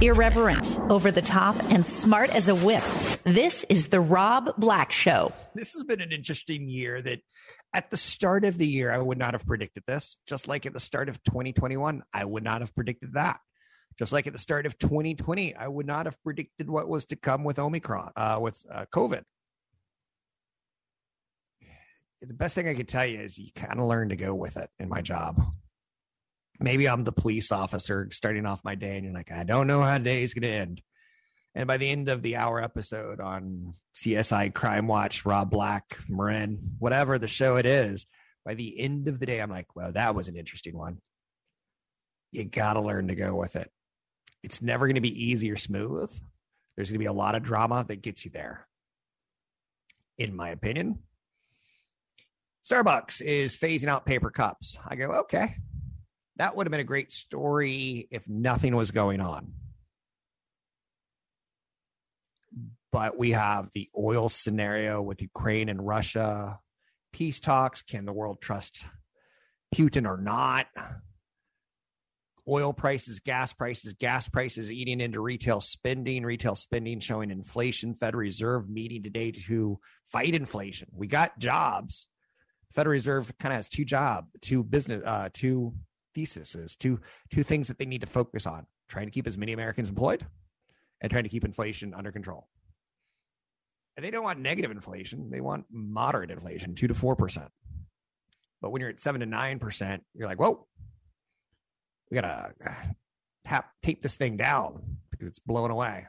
Irreverent, over the top, and smart as a whip. This is the Rob Black Show. This has been an interesting year that at the start of the year, I would not have predicted this. Just like at the start of 2021, I would not have predicted that. Just like at the start of 2020, I would not have predicted what was to come with Omicron, with COVID. The best thing I could tell you is you kind of learn to go with it in my job. Maybe I'm the police officer starting off my day and you're like, I don't know how day's going to end. And by the end of the hour episode on CSI, Crime Watch, Rob Black, Marin, whatever the show it is, by the end of the day, I'm like, well, that was an interesting one. You got to learn to go with it. It's never going to be easy or smooth. There's going to be a lot of drama that gets you there. In my opinion, Starbucks is phasing out paper cups. I go, okay. That would have been a great story if nothing was going on. But we have the oil scenario with Ukraine and Russia, peace talks. Can the world trust Putin or not? Oil prices, gas prices eating into retail spending showing inflation, Federal Reserve meeting today to fight inflation. We got jobs. Federal Reserve kind of has two things that they need to focus on, trying to keep as many Americans employed and trying to keep inflation under control. And they don't want negative inflation. They want moderate inflation, 2 to 4%. But when you're at 7 to 9%, you're like, whoa, we got to tape this thing down because it's blowing away.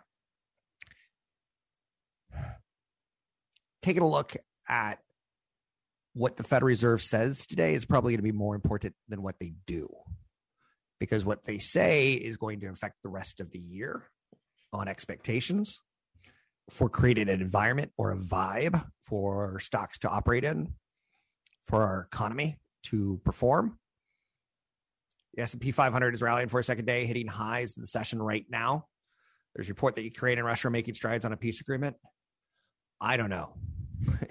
Taking a look at what the Federal Reserve says today is probably going to be more important than what they do, because what they say is going to affect the rest of the year on expectations for creating an environment or a vibe for stocks to operate in, for our economy to perform. The S&P 500 is rallying for a second day, hitting highs in the session right now. There's a report that Ukraine and Russia are making strides on a peace agreement. I don't know.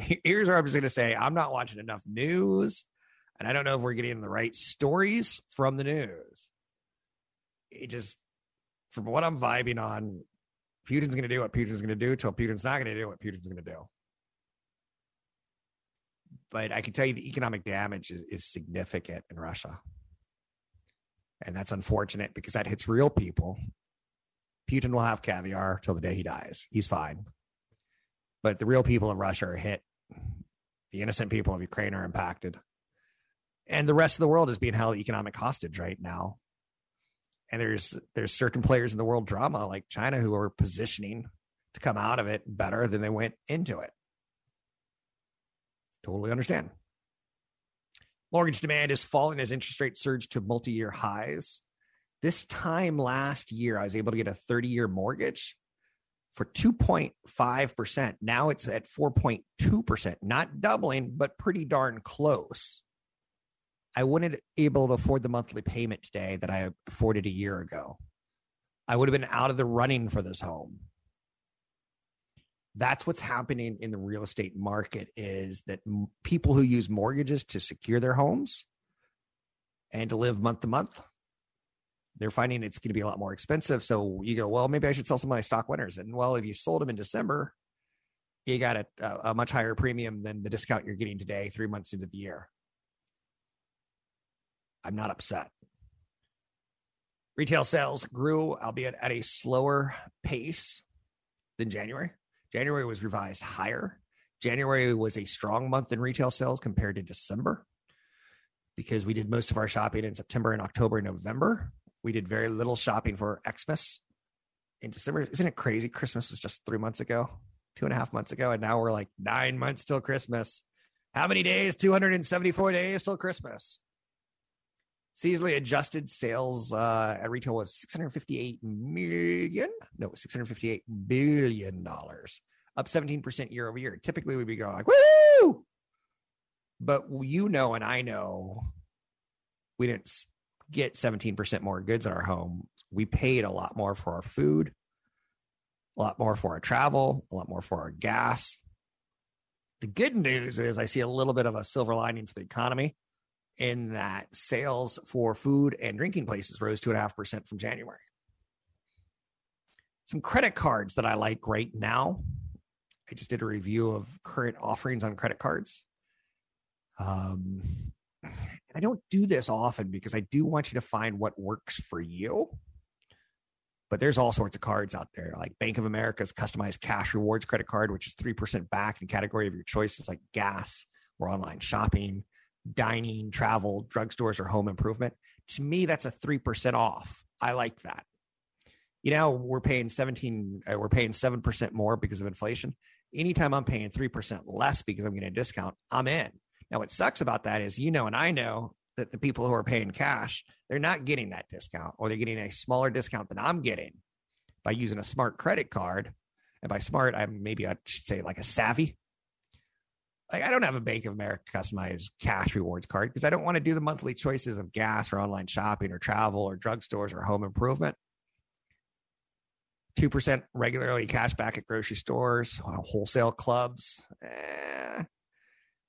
Here's where I'm just going to say, I'm not watching enough news, and I don't know if we're getting the right stories from the news. It just, from what I'm vibing on, Putin's going to do what Putin's going to do till Putin's not going to do what Putin's going to do. But I can tell you the economic damage is significant in Russia. And that's unfortunate because that hits real people. Putin will have caviar till the day he dies. He's fine. But the real people of Russia are hit. The innocent people of Ukraine are impacted. And the rest of the world is being held economic hostage right now. And there's certain players in the world drama like China who are positioning to come out of it better than they went into it. Totally understand. Mortgage demand is falling as interest rates surge to multi-year highs. This time last year, I was able to get a 30-year mortgage for 2.5%. Now it's at 4.2%, not doubling, but pretty darn close. I wouldn't be able to afford the monthly payment today that I afforded a year ago. I would have been out of the running for this home. That's what's happening in the real estate market, is that people who use mortgages to secure their homes and to live month to month, they're finding it's going to be a lot more expensive. So you go, well, maybe I should sell some of my stock winners. And well, if you sold them in December, you got a much higher premium than the discount you're getting today, 3 months into the year. I'm not upset. Retail sales grew, albeit at a slower pace than January. January was revised higher. January was a strong month in retail sales compared to December because we did most of our shopping in September and October and November. We did very little shopping for Xmas in December. Isn't it crazy? Christmas was just 3 months ago, 2.5 months ago. And now we're like 9 months till Christmas. How many days? 274 days till Christmas. Seasonally adjusted sales at retail was $658 billion, up 17% year over year. Typically, we'd be going like, woo! But you know and I know we didn't get 17% more goods in our home. We paid a lot more for our food, a lot more for our travel, a lot more for our gas. The good news is I see a little bit of a silver lining for the economy in that sales for food and drinking places rose 2.5% from January. Some credit cards that I like right now. I just did a review of current offerings on credit cards. I don't do this often because I do want you to find what works for you. But there's all sorts of cards out there, like Bank of America's customized cash rewards credit card, which is 3% back in category of your choices like gas or online shopping, dining, travel, drugstores, or home improvement. To me, that's a 3% off. I like that. You know, we're paying 7% more because of inflation. Anytime I'm paying 3% less because I'm getting a discount, I'm in. Now, what sucks about that is, you know, and I know that the people who are paying cash, they're not getting that discount, or they're getting a smaller discount than I'm getting by using a smart credit card. And by smart, I should say like a savvy. Like, I don't have a Bank of America customized cash rewards card because I don't want to do the monthly choices of gas or online shopping or travel or drugstores or home improvement. 2% regularly cash back at grocery stores, wholesale clubs.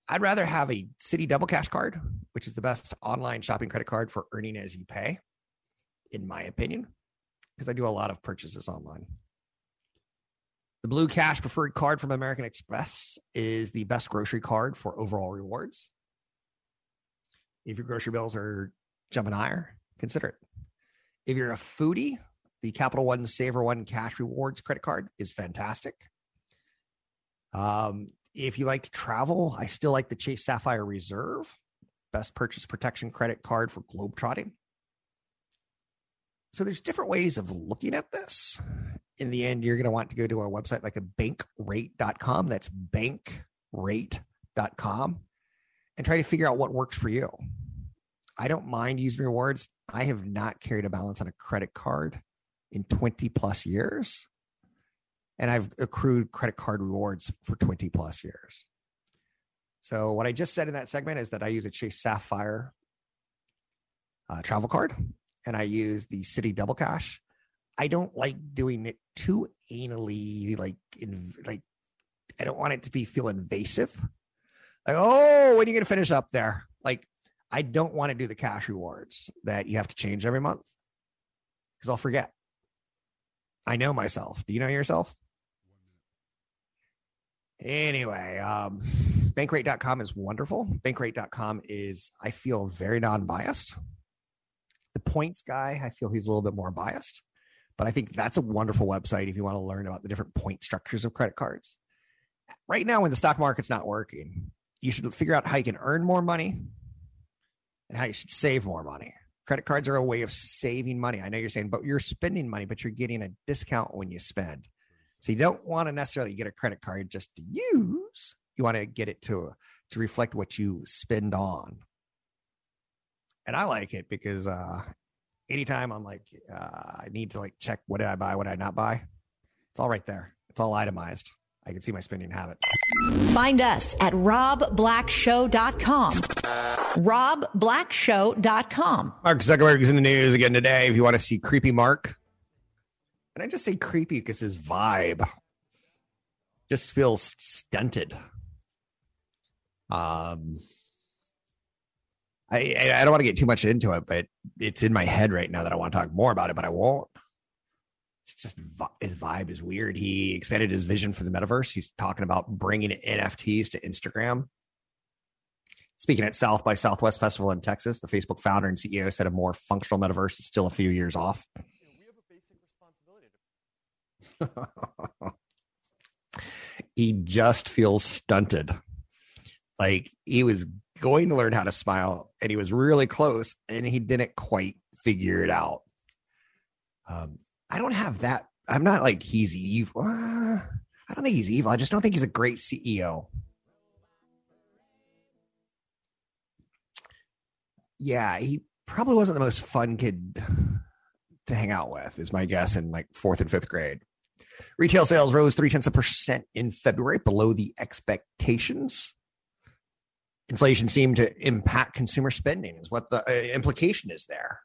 I'd rather have a Citi Double Cash card, which is the best online shopping credit card for earning as you pay, in my opinion, because I do a lot of purchases online. The Blue Cash Preferred card from American Express is the best grocery card for overall rewards. If your grocery bills are jumping higher, consider it. If you're a foodie, the Capital One Saver One Cash Rewards credit card is fantastic. If you like to travel, I still like the Chase Sapphire Reserve, best purchase protection credit card for globetrotting. So there's different ways of looking at this. In the end, you're going to want to go to a website like a bankrate.com. That's bankrate.com, and try to figure out what works for you. I don't mind using rewards. I have not carried a balance on a credit card in 20 plus years. And I've accrued credit card rewards for 20 plus years. So what I just said in that segment is that I use a Chase Sapphire travel card, and I use the Citi Double Cash. I don't like doing it too anally, I don't want it to feel invasive. Like, oh, when are you going to finish up there? Like, I don't want to do the cash rewards that you have to change every month because I'll forget. I know myself. Do you know yourself? Anyway, bankrate.com is wonderful. Bankrate.com is, I feel, very non-biased. The points guy, I feel he's a little bit more biased. But I think that's a wonderful website if you want to learn about the different point structures of credit cards. Right now, when the stock market's not working, you should figure out how you can earn more money and how you should save more money. Credit cards are a way of saving money. I know you're saying, but you're spending money, but you're getting a discount when you spend. So you don't want to necessarily get a credit card just to use. You want to get it to reflect what you spend on. And I like it because anytime I'm like, I need to like check what did I buy, what did I not buy, it's all right there. It's all itemized. I can see my spending habits. Find us at robblackshow.com. robblackshow.com. Mark Zuckerberg is in the news again today. If you want to see creepy Mark, and I just say creepy because his vibe just feels stunted. I don't want to get too much into it, but it's in my head right now that I want to talk more about it, but I won't. It's just his vibe is weird. He expanded his vision for the metaverse. He's talking about bringing NFTs to Instagram. Speaking at South by Southwest Festival in Texas, the Facebook founder and CEO said a more functional metaverse is still a few years off. We have a basic responsibility. He just feels stunted. Like he was going to learn how to smile and he was really close and he didn't quite figure it out. I don't have that. I'm not like he's evil. I don't think he's evil. I just don't think he's a great CEO. Yeah, he probably wasn't the most fun kid to hang out with, is my guess, in like fourth and fifth grade. Retail sales rose 0.3% in February, below the expectations. Inflation seemed to impact consumer spending, is what the implication is there.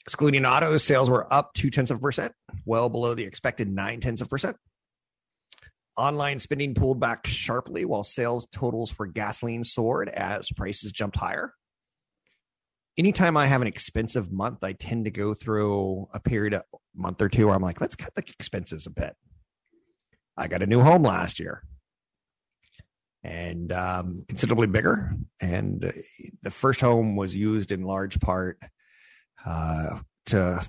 Excluding autos, sales were up 0.2%, well below the expected 0.9%. Online spending pulled back sharply, while sales totals for gasoline soared as prices jumped higher. Anytime I have an expensive month, I tend to go through a period of a month or two where I'm like, let's cut the expenses a bit. I got a new home last year, and considerably bigger. And the first home was used in large part to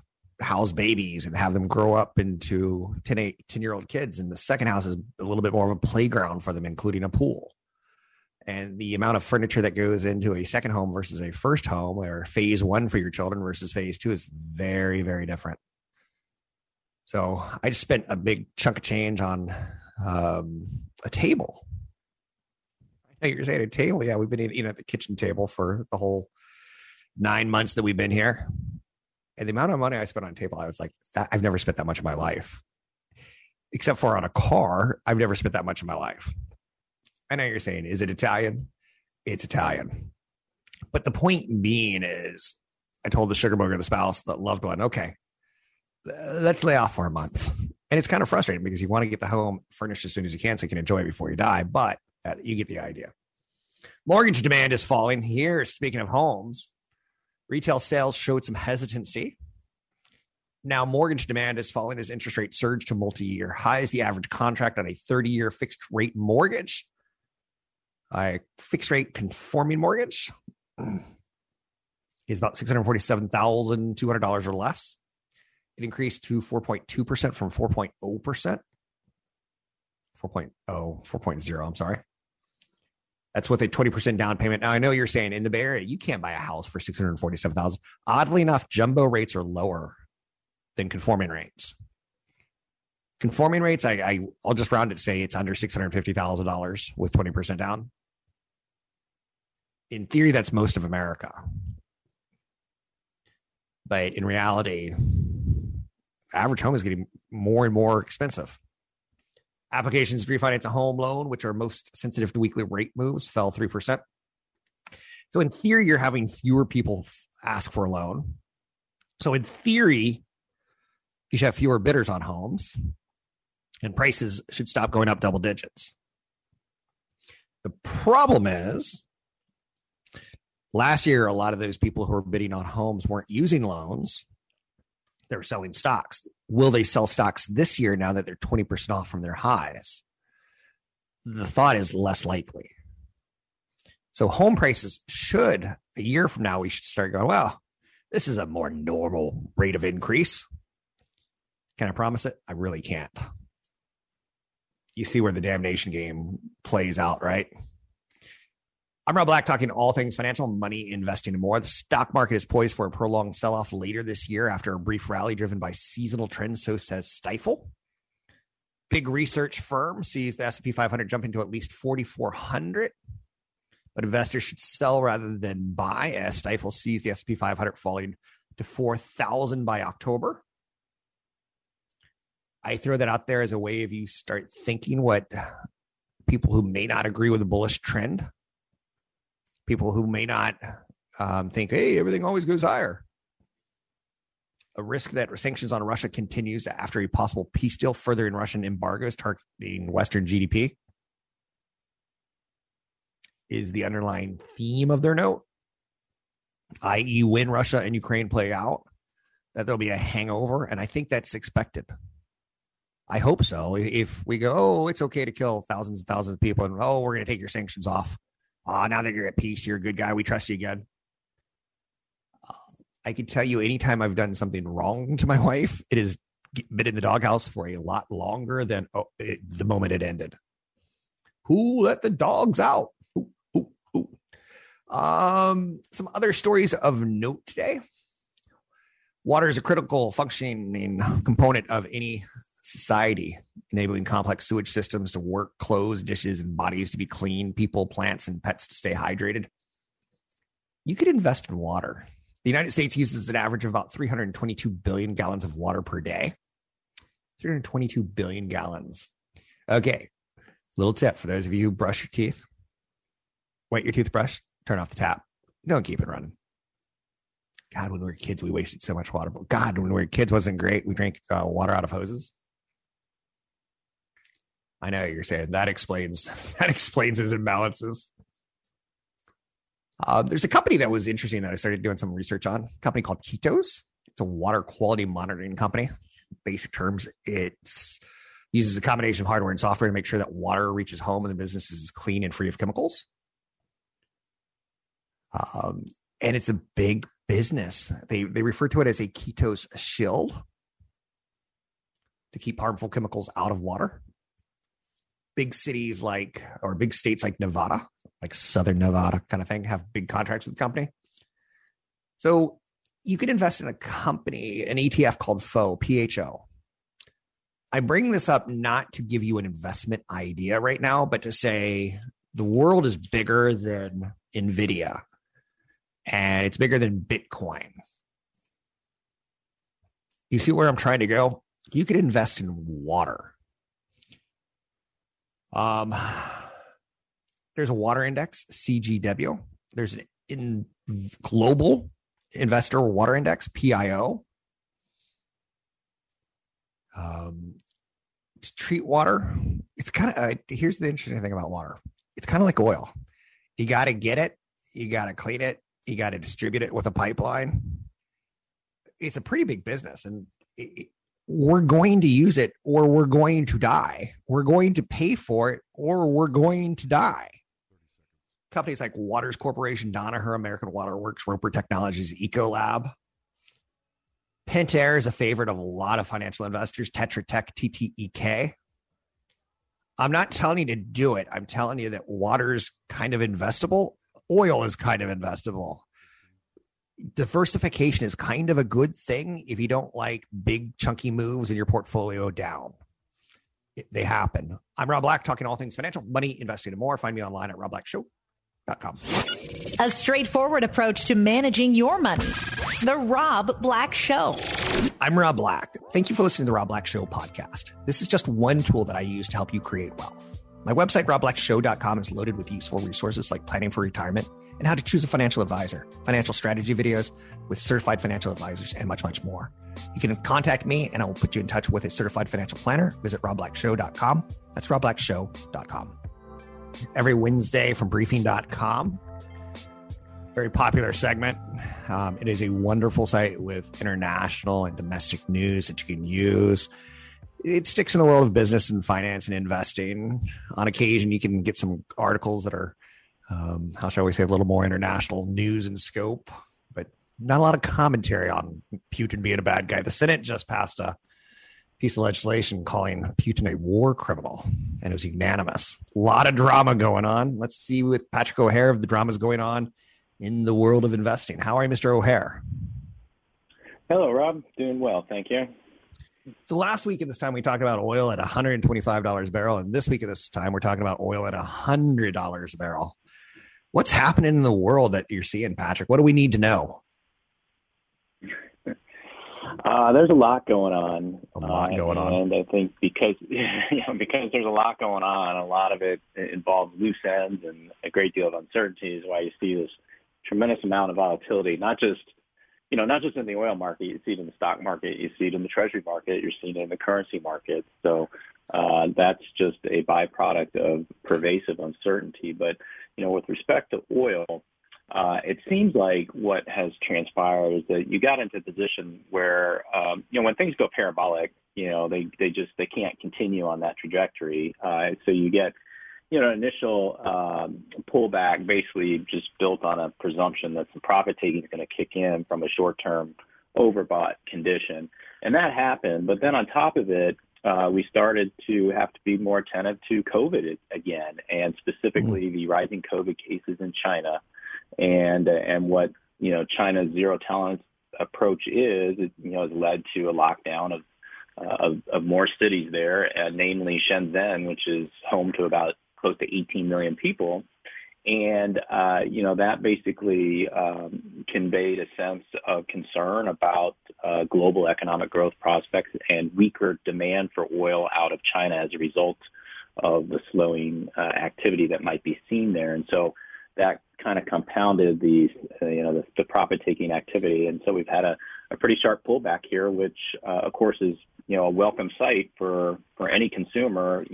house babies and have them grow up into 10-year-old kids. And the second house is a little bit more of a playground for them, including a pool. And the amount of furniture that goes into a second home versus a first home, or phase one for your children versus phase two, is very, very different. So I just spent a big chunk of change on a table. I know you're saying a table. Yeah, we've been eating at the kitchen table for the whole 9 months that we've been here. And the amount of money I spent on a table, I was like, I've never spent that much in my life. Except for on a car, I've never spent that much in my life. I know you're saying, is it Italian? It's Italian. But the point being is, I told the sugar booger, the spouse, the loved one, okay, let's lay off for a month. And it's kind of frustrating because you want to get the home furnished as soon as you can so you can enjoy it before you die. But you get the idea. Mortgage demand is falling. Here, speaking of homes, retail sales showed some hesitancy. Now, mortgage demand is falling as interest rates surge to multi-year highs. The average contract on a 30-year fixed rate mortgage, a fixed rate conforming mortgage, is about $647,200 or less. It increased to 4.2% from 4.0%. 4.0, I'm sorry. That's with a 20% down payment. Now, I know you're saying in the Bay Area, you can't buy a house for $647,000. Oddly enough, jumbo rates are lower than conforming rates. Conforming rates, I'll just round it, say it's under $650,000 with 20% down. In theory, that's most of America. But in reality, average home is getting more and more expensive. Applications to refinance a home loan, which are most sensitive to weekly rate moves, fell 3%. So in theory, you're having fewer people ask for a loan. So in theory, you should have fewer bidders on homes, and prices should stop going up double digits. The problem is, last year, a lot of those people who were bidding on homes weren't using loans. They were selling stocks. Will they sell stocks this year now that they're 20% off from their highs? The thought is less likely. So home prices should, a year from now, we should start going, well, this is a more normal rate of increase. Can I promise it? I really can't. You see where the damnation game plays out, right? I'm Rob Black, talking all things financial, money, investing, and more. The stock market is poised for a prolonged sell-off later this year after a brief rally driven by seasonal trends, so says Stifel. Big research firm sees the S&P 500 jumping to at least 4,400, but investors should sell rather than buy, as Stifel sees the S&P 500 falling to 4,000 by October. I throw that out there as a way if you start thinking what people who may not agree with a bullish trend, people who may not think, hey, everything always goes higher. A risk that sanctions on Russia continues after a possible peace deal, furthering Russian embargoes targeting Western GDP, is the underlying theme of their note, i.e. when Russia and Ukraine play out, that there'll be a hangover. And I think that's expected. I hope so. If we go, oh, it's okay to kill thousands and thousands of people, and oh, we're going to take your sanctions off. Now that you're at peace, you're a good guy. We trust you again. I can tell you anytime I've done something wrong to my wife, it has been in the doghouse for a lot longer than the moment it ended. Who let the dogs out? Some other stories of note today. Water is a critical functioning component of any society, enabling complex sewage systems to work, clothes, dishes, and bodies to be clean, people, plants, and pets to stay hydrated. you could invest in water. The United States uses an average of about 322 billion gallons of water per day. 322 billion gallons. Okay. Little tip for those of you who brush your teeth, wet your toothbrush, turn off the tap. Don't keep it running. God, when we were kids, we wasted so much water. But God, when we were kids, wasn't great. We drank water out of hoses. I know you're saying that explains his imbalances. There's a company that was interesting that I started doing some research on, a company called Ketos. It's a water quality monitoring company. Basic terms, it uses a combination of hardware and software to make sure that water reaches home and the business is clean and free of chemicals. And it's a big business. They refer to it as a Ketos shield to keep harmful chemicals out of water. Big states like Nevada, like Southern Nevada kind of thing, have big contracts with the company. So you could invest in a company, an ETF called PHO, P-H-O. I bring this up not to give you an investment idea right now, but to say the world is bigger than NVIDIA and it's bigger than Bitcoin. You see where I'm trying to go? You could invest in water. There's a water index, CGW. There's an global investor water index, PIO. To treat water, it's kind of, here's the interesting thing about water. It's kind of like oil. You got to get it. You got to clean it. You got to distribute it with a pipeline. It's a pretty big business, and we're going to use it or we're going to die. We're going to pay for it or we're going to die. Companies like Waters Corporation, Danaher, American Water Works, Roper Technologies, Ecolab. Pentair is a favorite of a lot of financial investors, Tetra Tech, TTEK. I'm not telling you to do it. I'm telling you that water is kind of investable. Oil is kind of investable. Diversification is kind of a good thing if you don't like big chunky moves in your portfolio down. They happen. I'm Rob Black, talking all things financial, money, investing, and more. Find me online at robblackshow.com. A straightforward approach to managing your money. The Rob Black Show. I'm Rob Black. Thank you for listening to the Rob Black Show podcast. This is just one tool that I use to help you create wealth. My website, robblackshow.com, is loaded with useful resources like planning for retirement and how to choose a financial advisor, financial strategy videos with certified financial advisors, and much, much more. You can contact me and I will put you in touch with a certified financial planner. Visit robblackshow.com. That's robblackshow.com. Every Wednesday from briefing.com, very popular segment. It is a wonderful site with international and domestic news that you can use. It sticks in the world of business and finance and investing. On occasion, you can get some articles that are, how shall we say, a little more international news and scope, but not a lot of commentary on Putin being a bad guy. The Senate just passed a piece of legislation calling Putin a war criminal, and it was unanimous. A lot of drama going on. Let's see with Patrick O'Hare if the drama is going on in the world of investing. How are you, Mr. O'Hare? Hello, Rob. Doing well. Thank you. So last week at this time, we talked about oil at $125 a barrel. And this week at this time, we're talking about oil at $100 a barrel. What's happening in the world that you're seeing, Patrick? What do we need to know? There's a lot going on. And I think because there's a lot going on, a lot of it involves loose ends and a great deal of uncertainty is why you see this tremendous amount of volatility, not just in the oil market, you see it in the stock market, you see it in the treasury market, you're seeing it in the currency market. So that's just a byproduct of pervasive uncertainty. But, with respect to oil, it seems like what has transpired is that you got into a position where, when things go parabolic, they can't continue on that trajectory. So you get, initial pullback basically just built on a presumption that some profit taking is going to kick in from a short-term overbought condition. And that happened. But then on top of it, we started to have to be more attentive to COVID again, and specifically the rising COVID cases in China and what, China's zero-tolerance approach has led to a lockdown of more cities there, namely Shenzhen, which is home to about close to 18 million people, And, that basically conveyed a sense of concern about global economic growth prospects and weaker demand for oil out of China as a result of the slowing activity that might be seen there. And so that kind of compounded the profit-taking activity. And so we've had a pretty sharp pullback here, which, of course, is, a welcome sight for any consumer,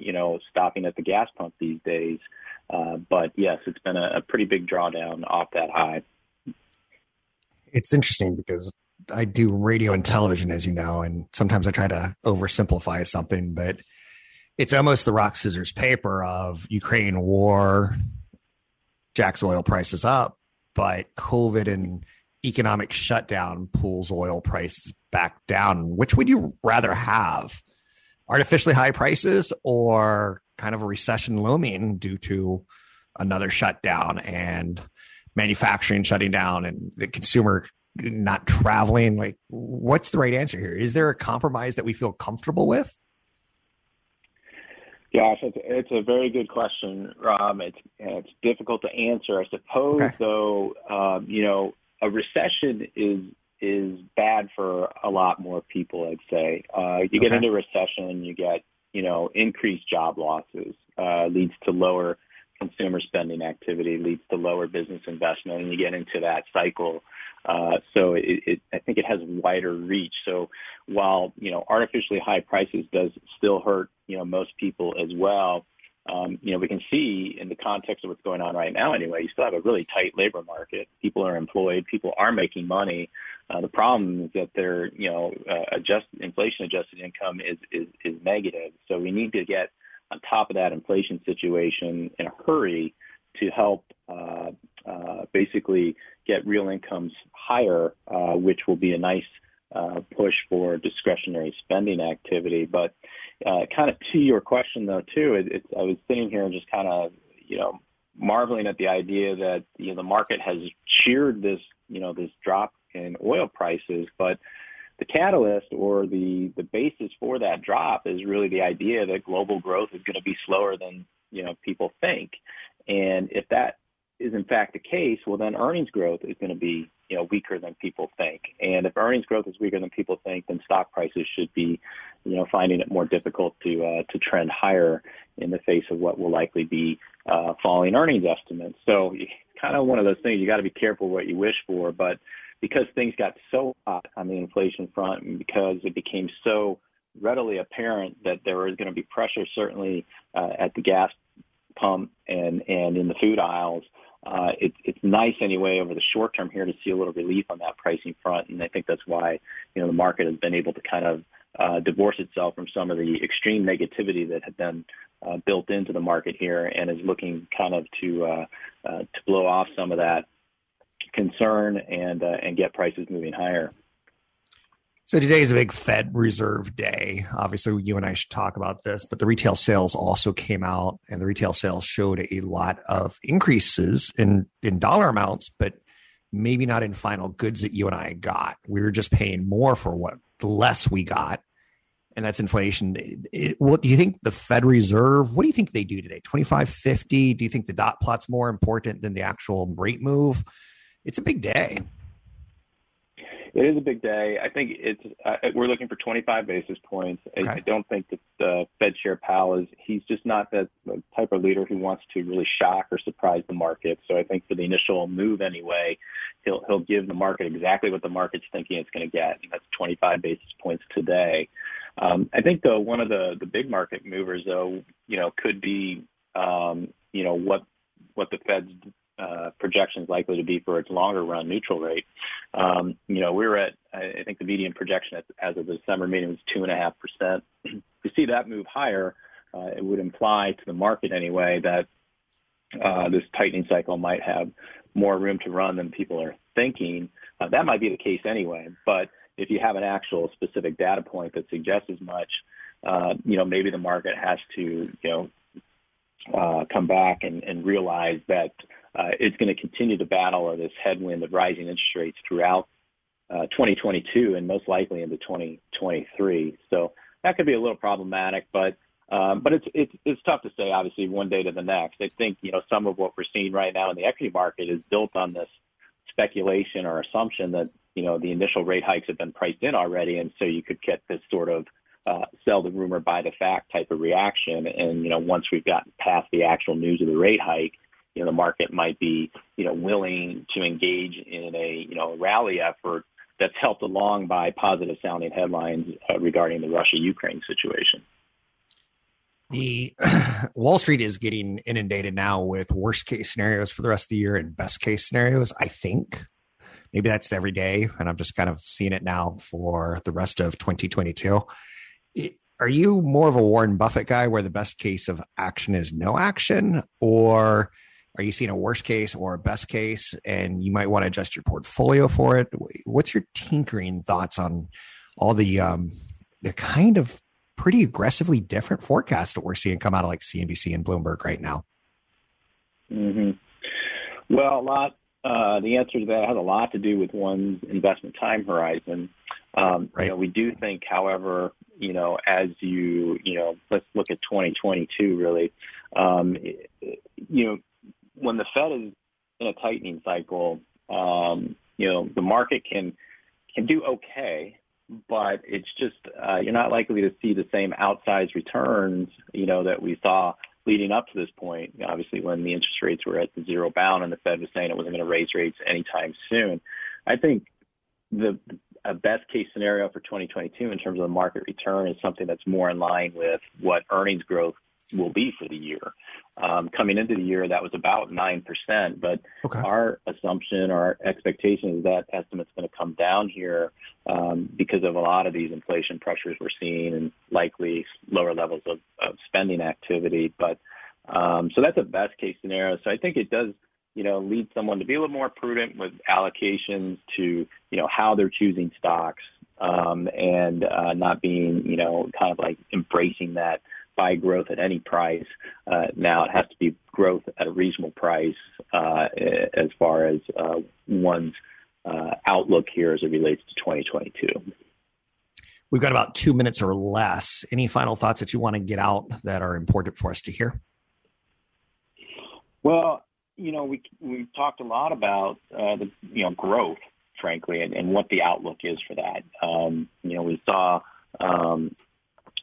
stopping at the gas pump these days. But, yes, it's been a pretty big drawdown off that high. It's interesting because I do radio and television, as you know, and sometimes I try to oversimplify something, but it's almost the rock, scissors, paper of Ukraine war, jacks oil prices up, but COVID and economic shutdown pulls oil prices back down. Which would you rather have? Artificially high prices or kind of a recession looming due to another shutdown and manufacturing shutting down and the consumer not traveling? Like, what's the right answer here? Is there a compromise that we feel comfortable with? Gosh, it's a very good question, Rob. It's difficult to answer, I suppose, okay. Though, a recession is bad for a lot more people, I'd say. Get into a recession, you get, increased job losses, leads to lower consumer spending activity, leads to lower business investment, and you get into that cycle. So I think it has wider reach. So while, artificially high prices does still hurt, most people as well, we can see in the context of what's going on right now anyway, you still have a really tight labor market. People are employed. People are making money. The problem is that their, inflation-adjusted income is negative. So we need to get on top of that inflation situation in a hurry to help basically get real incomes higher, which will be a nice push for discretionary spending activity. But kind of to your question, though, too, I was sitting here and just kind of, marveling at the idea that, the market has cheered this, this drop in oil prices. But the catalyst or the basis for that drop is really the idea that global growth is going to be slower than, people think. And if that is in fact the case, well, then earnings growth is going to be, weaker than people think. And if earnings growth is weaker than people think, then stock prices should be, finding it more difficult to trend higher in the face of what will likely be falling earnings estimates. So kind of one of those things, you got to be careful what you wish for. But because things got so hot on the inflation front and because it became so readily apparent that there was going to be pressure, certainly at the gas pump and in the food aisles, it's nice anyway over the short term here to see a little relief on that pricing front. And I think that's why, the market has been able to kind of divorce itself from some of the extreme negativity that had been built into the market here and is looking kind of to blow off some of that concern and get prices moving higher. So today is a big Fed Reserve Day. Obviously, you and I should talk about this, but the retail sales also came out, and the retail sales showed a lot of increases in dollar amounts, but maybe not in final goods that you and I got. We were just paying more for what less we got, and that's inflation. What do you think the Fed Reserve, what do you think they do today? 25, 50? Do you think the dot plot's more important than the actual rate move? It's a big day. It is a big day. I think we're looking for 25 basis points. Okay. I don't think that Fed Chair Powell he's just not that type of leader who wants to really shock or surprise the market. So I think for the initial move anyway, he'll give the market exactly what the market's thinking it's going to get, and that's 25 basis points today. I think, though, one of the big market movers, though, could be, what the Fed's projections likely to be for its longer run neutral rate. We were at, I think the median projection as of the December meeting was 2.5%. To see that move higher, it would imply to the market anyway that this tightening cycle might have more room to run than people are thinking. That might be the case anyway, but if you have an actual specific data point that suggests as much, maybe the market has to, come back and realize that it's going to continue to battle this headwind of rising interest rates throughout 2022 and most likely into 2023. So that could be a little problematic, but But it's tough to say, obviously, one day to the next. I think, you know, some of what we're seeing right now in the equity market is built on this speculation or assumption that, you know, the initial rate hikes have been priced in already. And so you could get this sort of sell the rumor, buy the fact type of reaction. And, you know, once we've gotten past the actual news of the rate hike, you know, the market might be, you know, willing to engage in a, you know, rally effort that's helped along by positive sounding headlines regarding the Russia-Ukraine situation. The Wall Street is getting inundated now with worst case scenarios for the rest of the year and best case scenarios, I think. Maybe that's every day, and I'm just kind of seeing it now for the rest of 2022. Are you more of a Warren Buffett guy where the best case of action is no action, or are you seeing a worst case or a best case and you might want to adjust your portfolio for it? What's your tinkering thoughts on all the kind of pretty aggressively different forecasts that we're seeing come out of like CNBC and Bloomberg right now? Mm-hmm. Well, the answer to that has a lot to do with one's investment time horizon. Right. You know, we do think, however, you know, as you know, let's look at 2022 really, you know, when the Fed is in a tightening cycle, you know, the market can do okay, but it's just you're not likely to see the same outsized returns, you know, that we saw leading up to this point, obviously when the interest rates were at the zero bound and the Fed was saying it wasn't going to raise rates anytime soon. I think a best case scenario for 2022 in terms of the market return is something that's more in line with what earnings growth will be for the year. Coming into the year, that was about 9%, but our assumption, our expectation is that estimate's going to come down here because of a lot of these inflation pressures we're seeing and likely lower levels of spending activity. But so that's a best case scenario. So I think it does, you know, lead someone to be a little more prudent with allocations to, you know, how they're choosing stocks and not being, you know, kind of like embracing that buy growth at any price. Now it has to be growth at a reasonable price as far as one's outlook here as it relates to 2022. We've got about 2 minutes or less. Any final thoughts that you want to get out that are important for us to hear? Well, you know, we talked a lot about the, you know, growth, frankly, and what the outlook is for that. You know, we saw.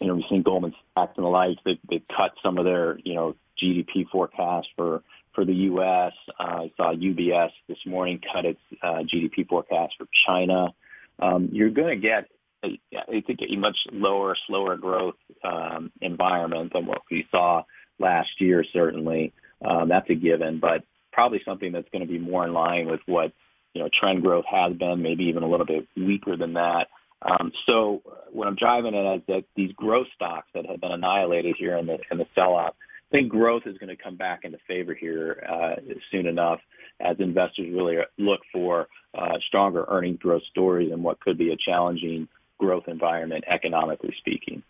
You know, we've seen Goldman Sachs and the like, they cut some of their, you know, GDP forecast for the U.S. I saw UBS this morning cut its GDP forecast for China. You're going to get, I think, a much lower, slower growth environment than what we saw last year, certainly. That's a given, but probably something that's going to be more in line with what, you know, trend growth has been, maybe even a little bit weaker than that. So what I'm driving at is that these growth stocks that have been annihilated here in the sell-off, I think growth is going to come back into favor here soon enough as investors really look for stronger earnings growth stories in what could be a challenging growth environment, economically speaking.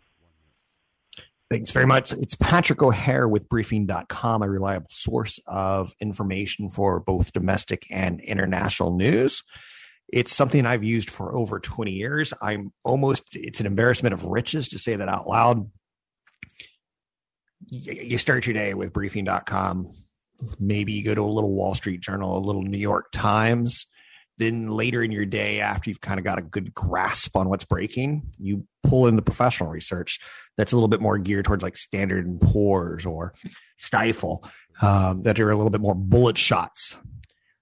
Thanks very much. It's Patrick O'Hare with briefing.com, a reliable source of information for both domestic and international news. It's something I've used for over 20 years. It's an embarrassment of riches to say that out loud. You start your day with briefing.com. Maybe you go to a little Wall Street Journal, a little New York Times. Then later in your day, after you've kind of got a good grasp on what's breaking, you pull in the professional research that's a little bit more geared towards like Standard & Poor's or Stifel, that are a little bit more bullet shots.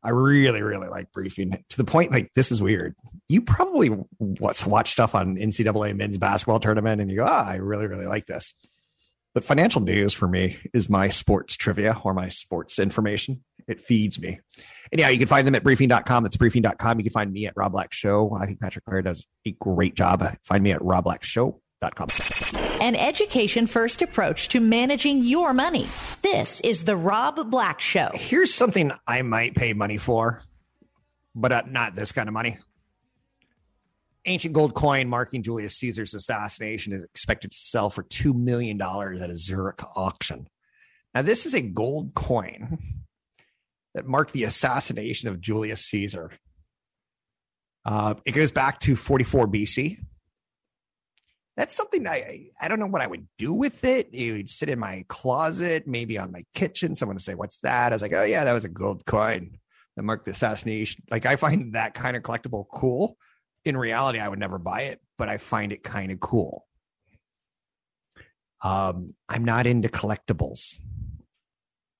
I really, really like briefing to the point, like, this is weird. You probably watch stuff on NCAA men's basketball tournament and you go, I really, really like this. But financial news for me is my sports trivia or my sports information. It feeds me. Anyhow, you can find them at briefing.com. It's briefing.com. You can find me at Rob Black Show. I think Patrick O'Hare does a great job. Find me at robblackshow.com. An education-first approach to managing your money. This is the Rob Black Show. Here's something I might pay money for, but not this kind of money. Ancient gold coin marking Julius Caesar's assassination is expected to sell for $2 million at a Zurich auction. Now, this is a gold coin that marked the assassination of Julius Caesar. It goes back to 44 BC. That's something I don't know what I would do with it. It would sit in my closet, maybe on my kitchen. Someone would say, "What's that?" I was like, "Oh yeah, that was a gold coin that marked the assassination." Like, I find that kind of collectible cool. In reality, I would never buy it, but I find it kind of cool. I'm not into collectibles.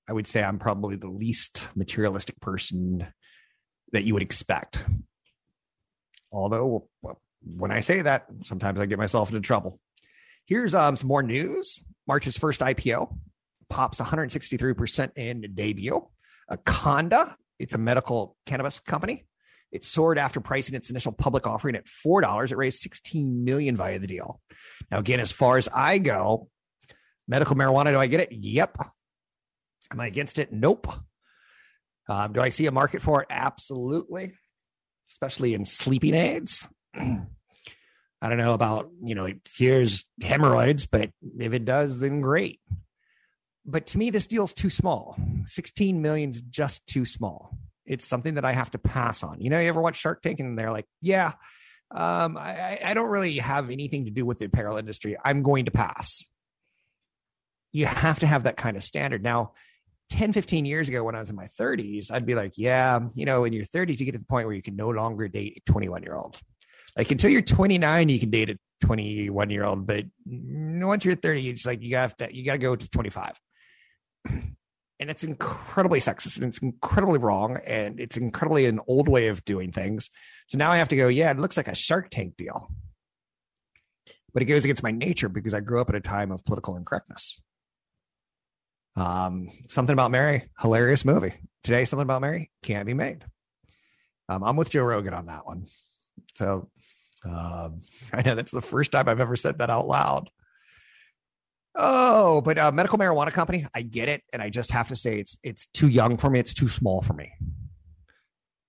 I would say I'm probably the least materialistic person that you would expect. Although, well, when I say that, sometimes I get myself into trouble. Here's some more news. March's first IPO pops 163% in debut. Aconda, it's a medical cannabis company. It soared after pricing its initial public offering at $4. It raised $16 million via the deal. Now, again, as far as I go, medical marijuana, do I get it? Yep. Am I against it? Nope. Do I see a market for it? Absolutely. Especially in sleeping aids. I don't know about, it cures hemorrhoids, but if it does, then great. But to me, this deal's too small. 16 million's just too small. It's something that I have to pass on. You ever watch Shark Tank and they're like, yeah, I don't really have anything to do with the apparel industry. I'm going to pass. You have to have that kind of standard. Now, 10, 15 years ago, when I was in my 30s, I'd be like, yeah, in your 30s, you get to the point where you can no longer date a 21-year-old. Like, until you're 29, you can date a 21-year-old, but once you're 30, it's like you got to go to 25. And it's incredibly sexist, and it's incredibly wrong, and it's incredibly an old way of doing things. So now I have to go, yeah, it looks like a Shark Tank deal. But it goes against my nature because I grew up at a time of political incorrectness. Something About Mary, hilarious movie. Today, Something About Mary can't be made. I'm with Joe Rogan on that one. So I know that's the first time I've ever said that out loud. Oh, but medical marijuana company, I get it. And I just have to say it's too young for me. It's too small for me.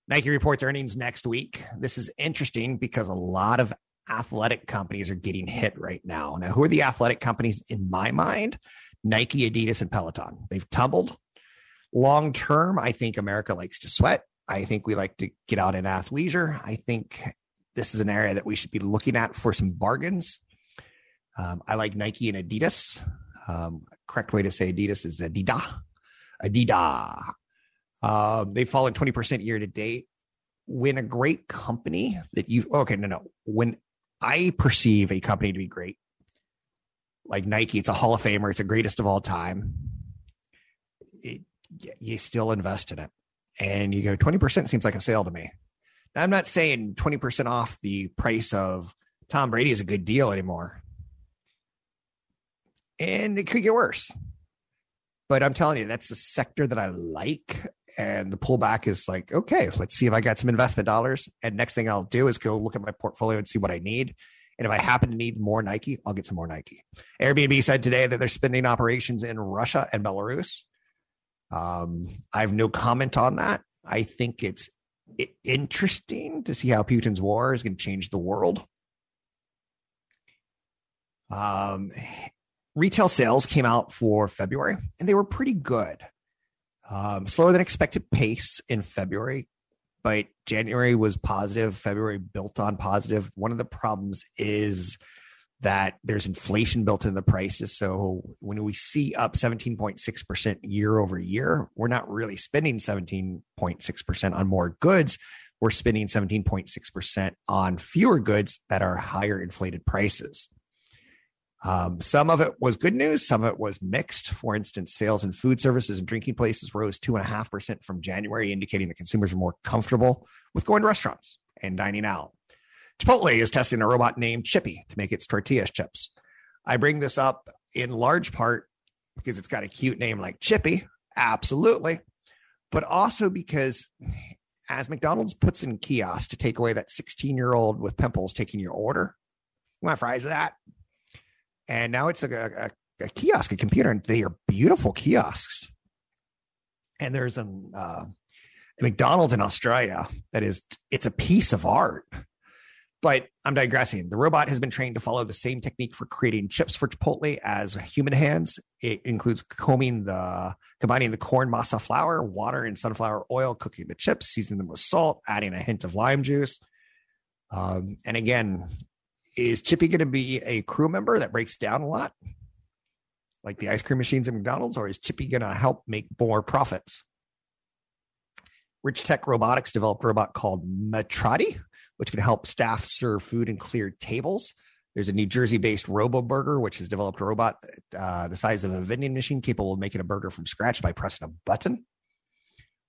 Nike reports earnings next week. This is interesting because a lot of athletic companies are getting hit right now. Now, who are the athletic companies in my mind? Nike, Adidas, and Peloton. They've tumbled. Long term, I think America likes to sweat. I think we like to get out in athleisure. I think this is an area that we should be looking at for some bargains. I like Nike and Adidas. Correct way to say Adidas is Adidas. They've fallen 20% year to date. When a great company that you've... Okay, no. When I perceive a company to be great, like Nike, it's a Hall of Famer. It's the greatest of all time. You still invest in it. And you go, 20% seems like a sale to me. Now, I'm not saying 20% off the price of Tom Brady is a good deal anymore. And it could get worse. But I'm telling you, that's the sector that I like. And the pullback is like, okay, let's see if I got some investment dollars. And next thing I'll do is go look at my portfolio and see what I need. And if I happen to need more Nike, I'll get some more Nike. Airbnb said today that they're suspending operations in Russia and Belarus. I have no comment on that. I think it's interesting to see how Putin's war is going to change the world. Retail sales came out for February, and they were pretty good. Slower than expected pace in February, but January was positive. February built on positive. One of the problems is that there's inflation built in the prices. So when we see up 17.6% year over year, we're not really spending 17.6% on more goods. We're spending 17.6% on fewer goods that are higher inflated prices. Some of it was good news. Some of it was mixed. For instance, sales in food services and drinking places rose 2.5% from January, indicating that consumers are more comfortable with going to restaurants and dining out. Chipotle is testing a robot named Chippy to make its tortilla chips. I bring this up in large part because it's got a cute name like Chippy. Absolutely. But also because as McDonald's puts in kiosks to take away that 16-year-old with pimples taking your order, you want fries with that? And now it's a kiosk, a computer, and they are beautiful kiosks. And there's a McDonald's in Australia that is, it's a piece of art. But I'm digressing. The robot has been trained to follow the same technique for creating chips for Chipotle as human hands. It includes combining the corn masa flour, water, and sunflower oil, cooking the chips, seasoning them with salt, adding a hint of lime juice. And again, Is Chippy going to be a crew member that breaks down a lot, like the ice cream machines at McDonald's, or is Chippy going to help make more profits? Rich Tech Robotics developed a robot called Matrati, which can help staff serve food and clear tables. There's a New Jersey-based RoboBurger, which has developed a robot the size of a vending machine, capable of making a burger from scratch by pressing a button.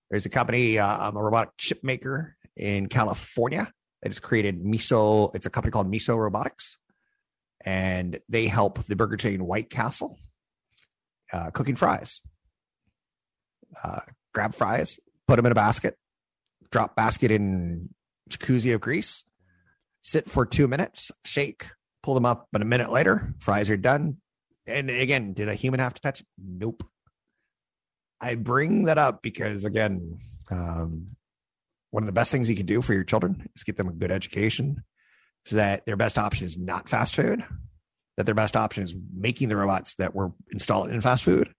There's a company, a robotic chip maker in California that has created Miso. It's a company called Miso Robotics, and they help the burger chain White Castle cooking fries. Grab fries, put them in a basket, drop basket in jacuzzi of grease, sit for 2 minutes, shake, pull them up, but a minute later, fries are done. And again, did a human have to touch it? Nope. I bring that up because, again, one of the best things you can do for your children is get them a good education so that their best option is not fast food, that their best option is making the robots that were installed in fast food.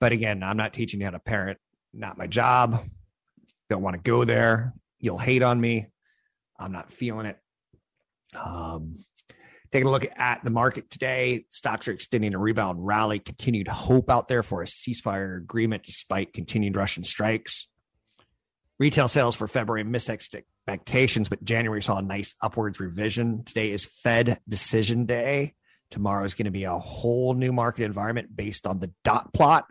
But again, I'm not teaching you how to parent. Not my job. Don't want to go there. You'll hate on me. I'm not feeling it. Taking a look at the market today, stocks are extending a rebound rally, continued hope out there for a ceasefire agreement despite continued Russian strikes. Retail sales for February missed expectations, but January saw a nice upwards revision. Today is Fed decision day. Tomorrow is going to be a whole new market environment based on the dot plot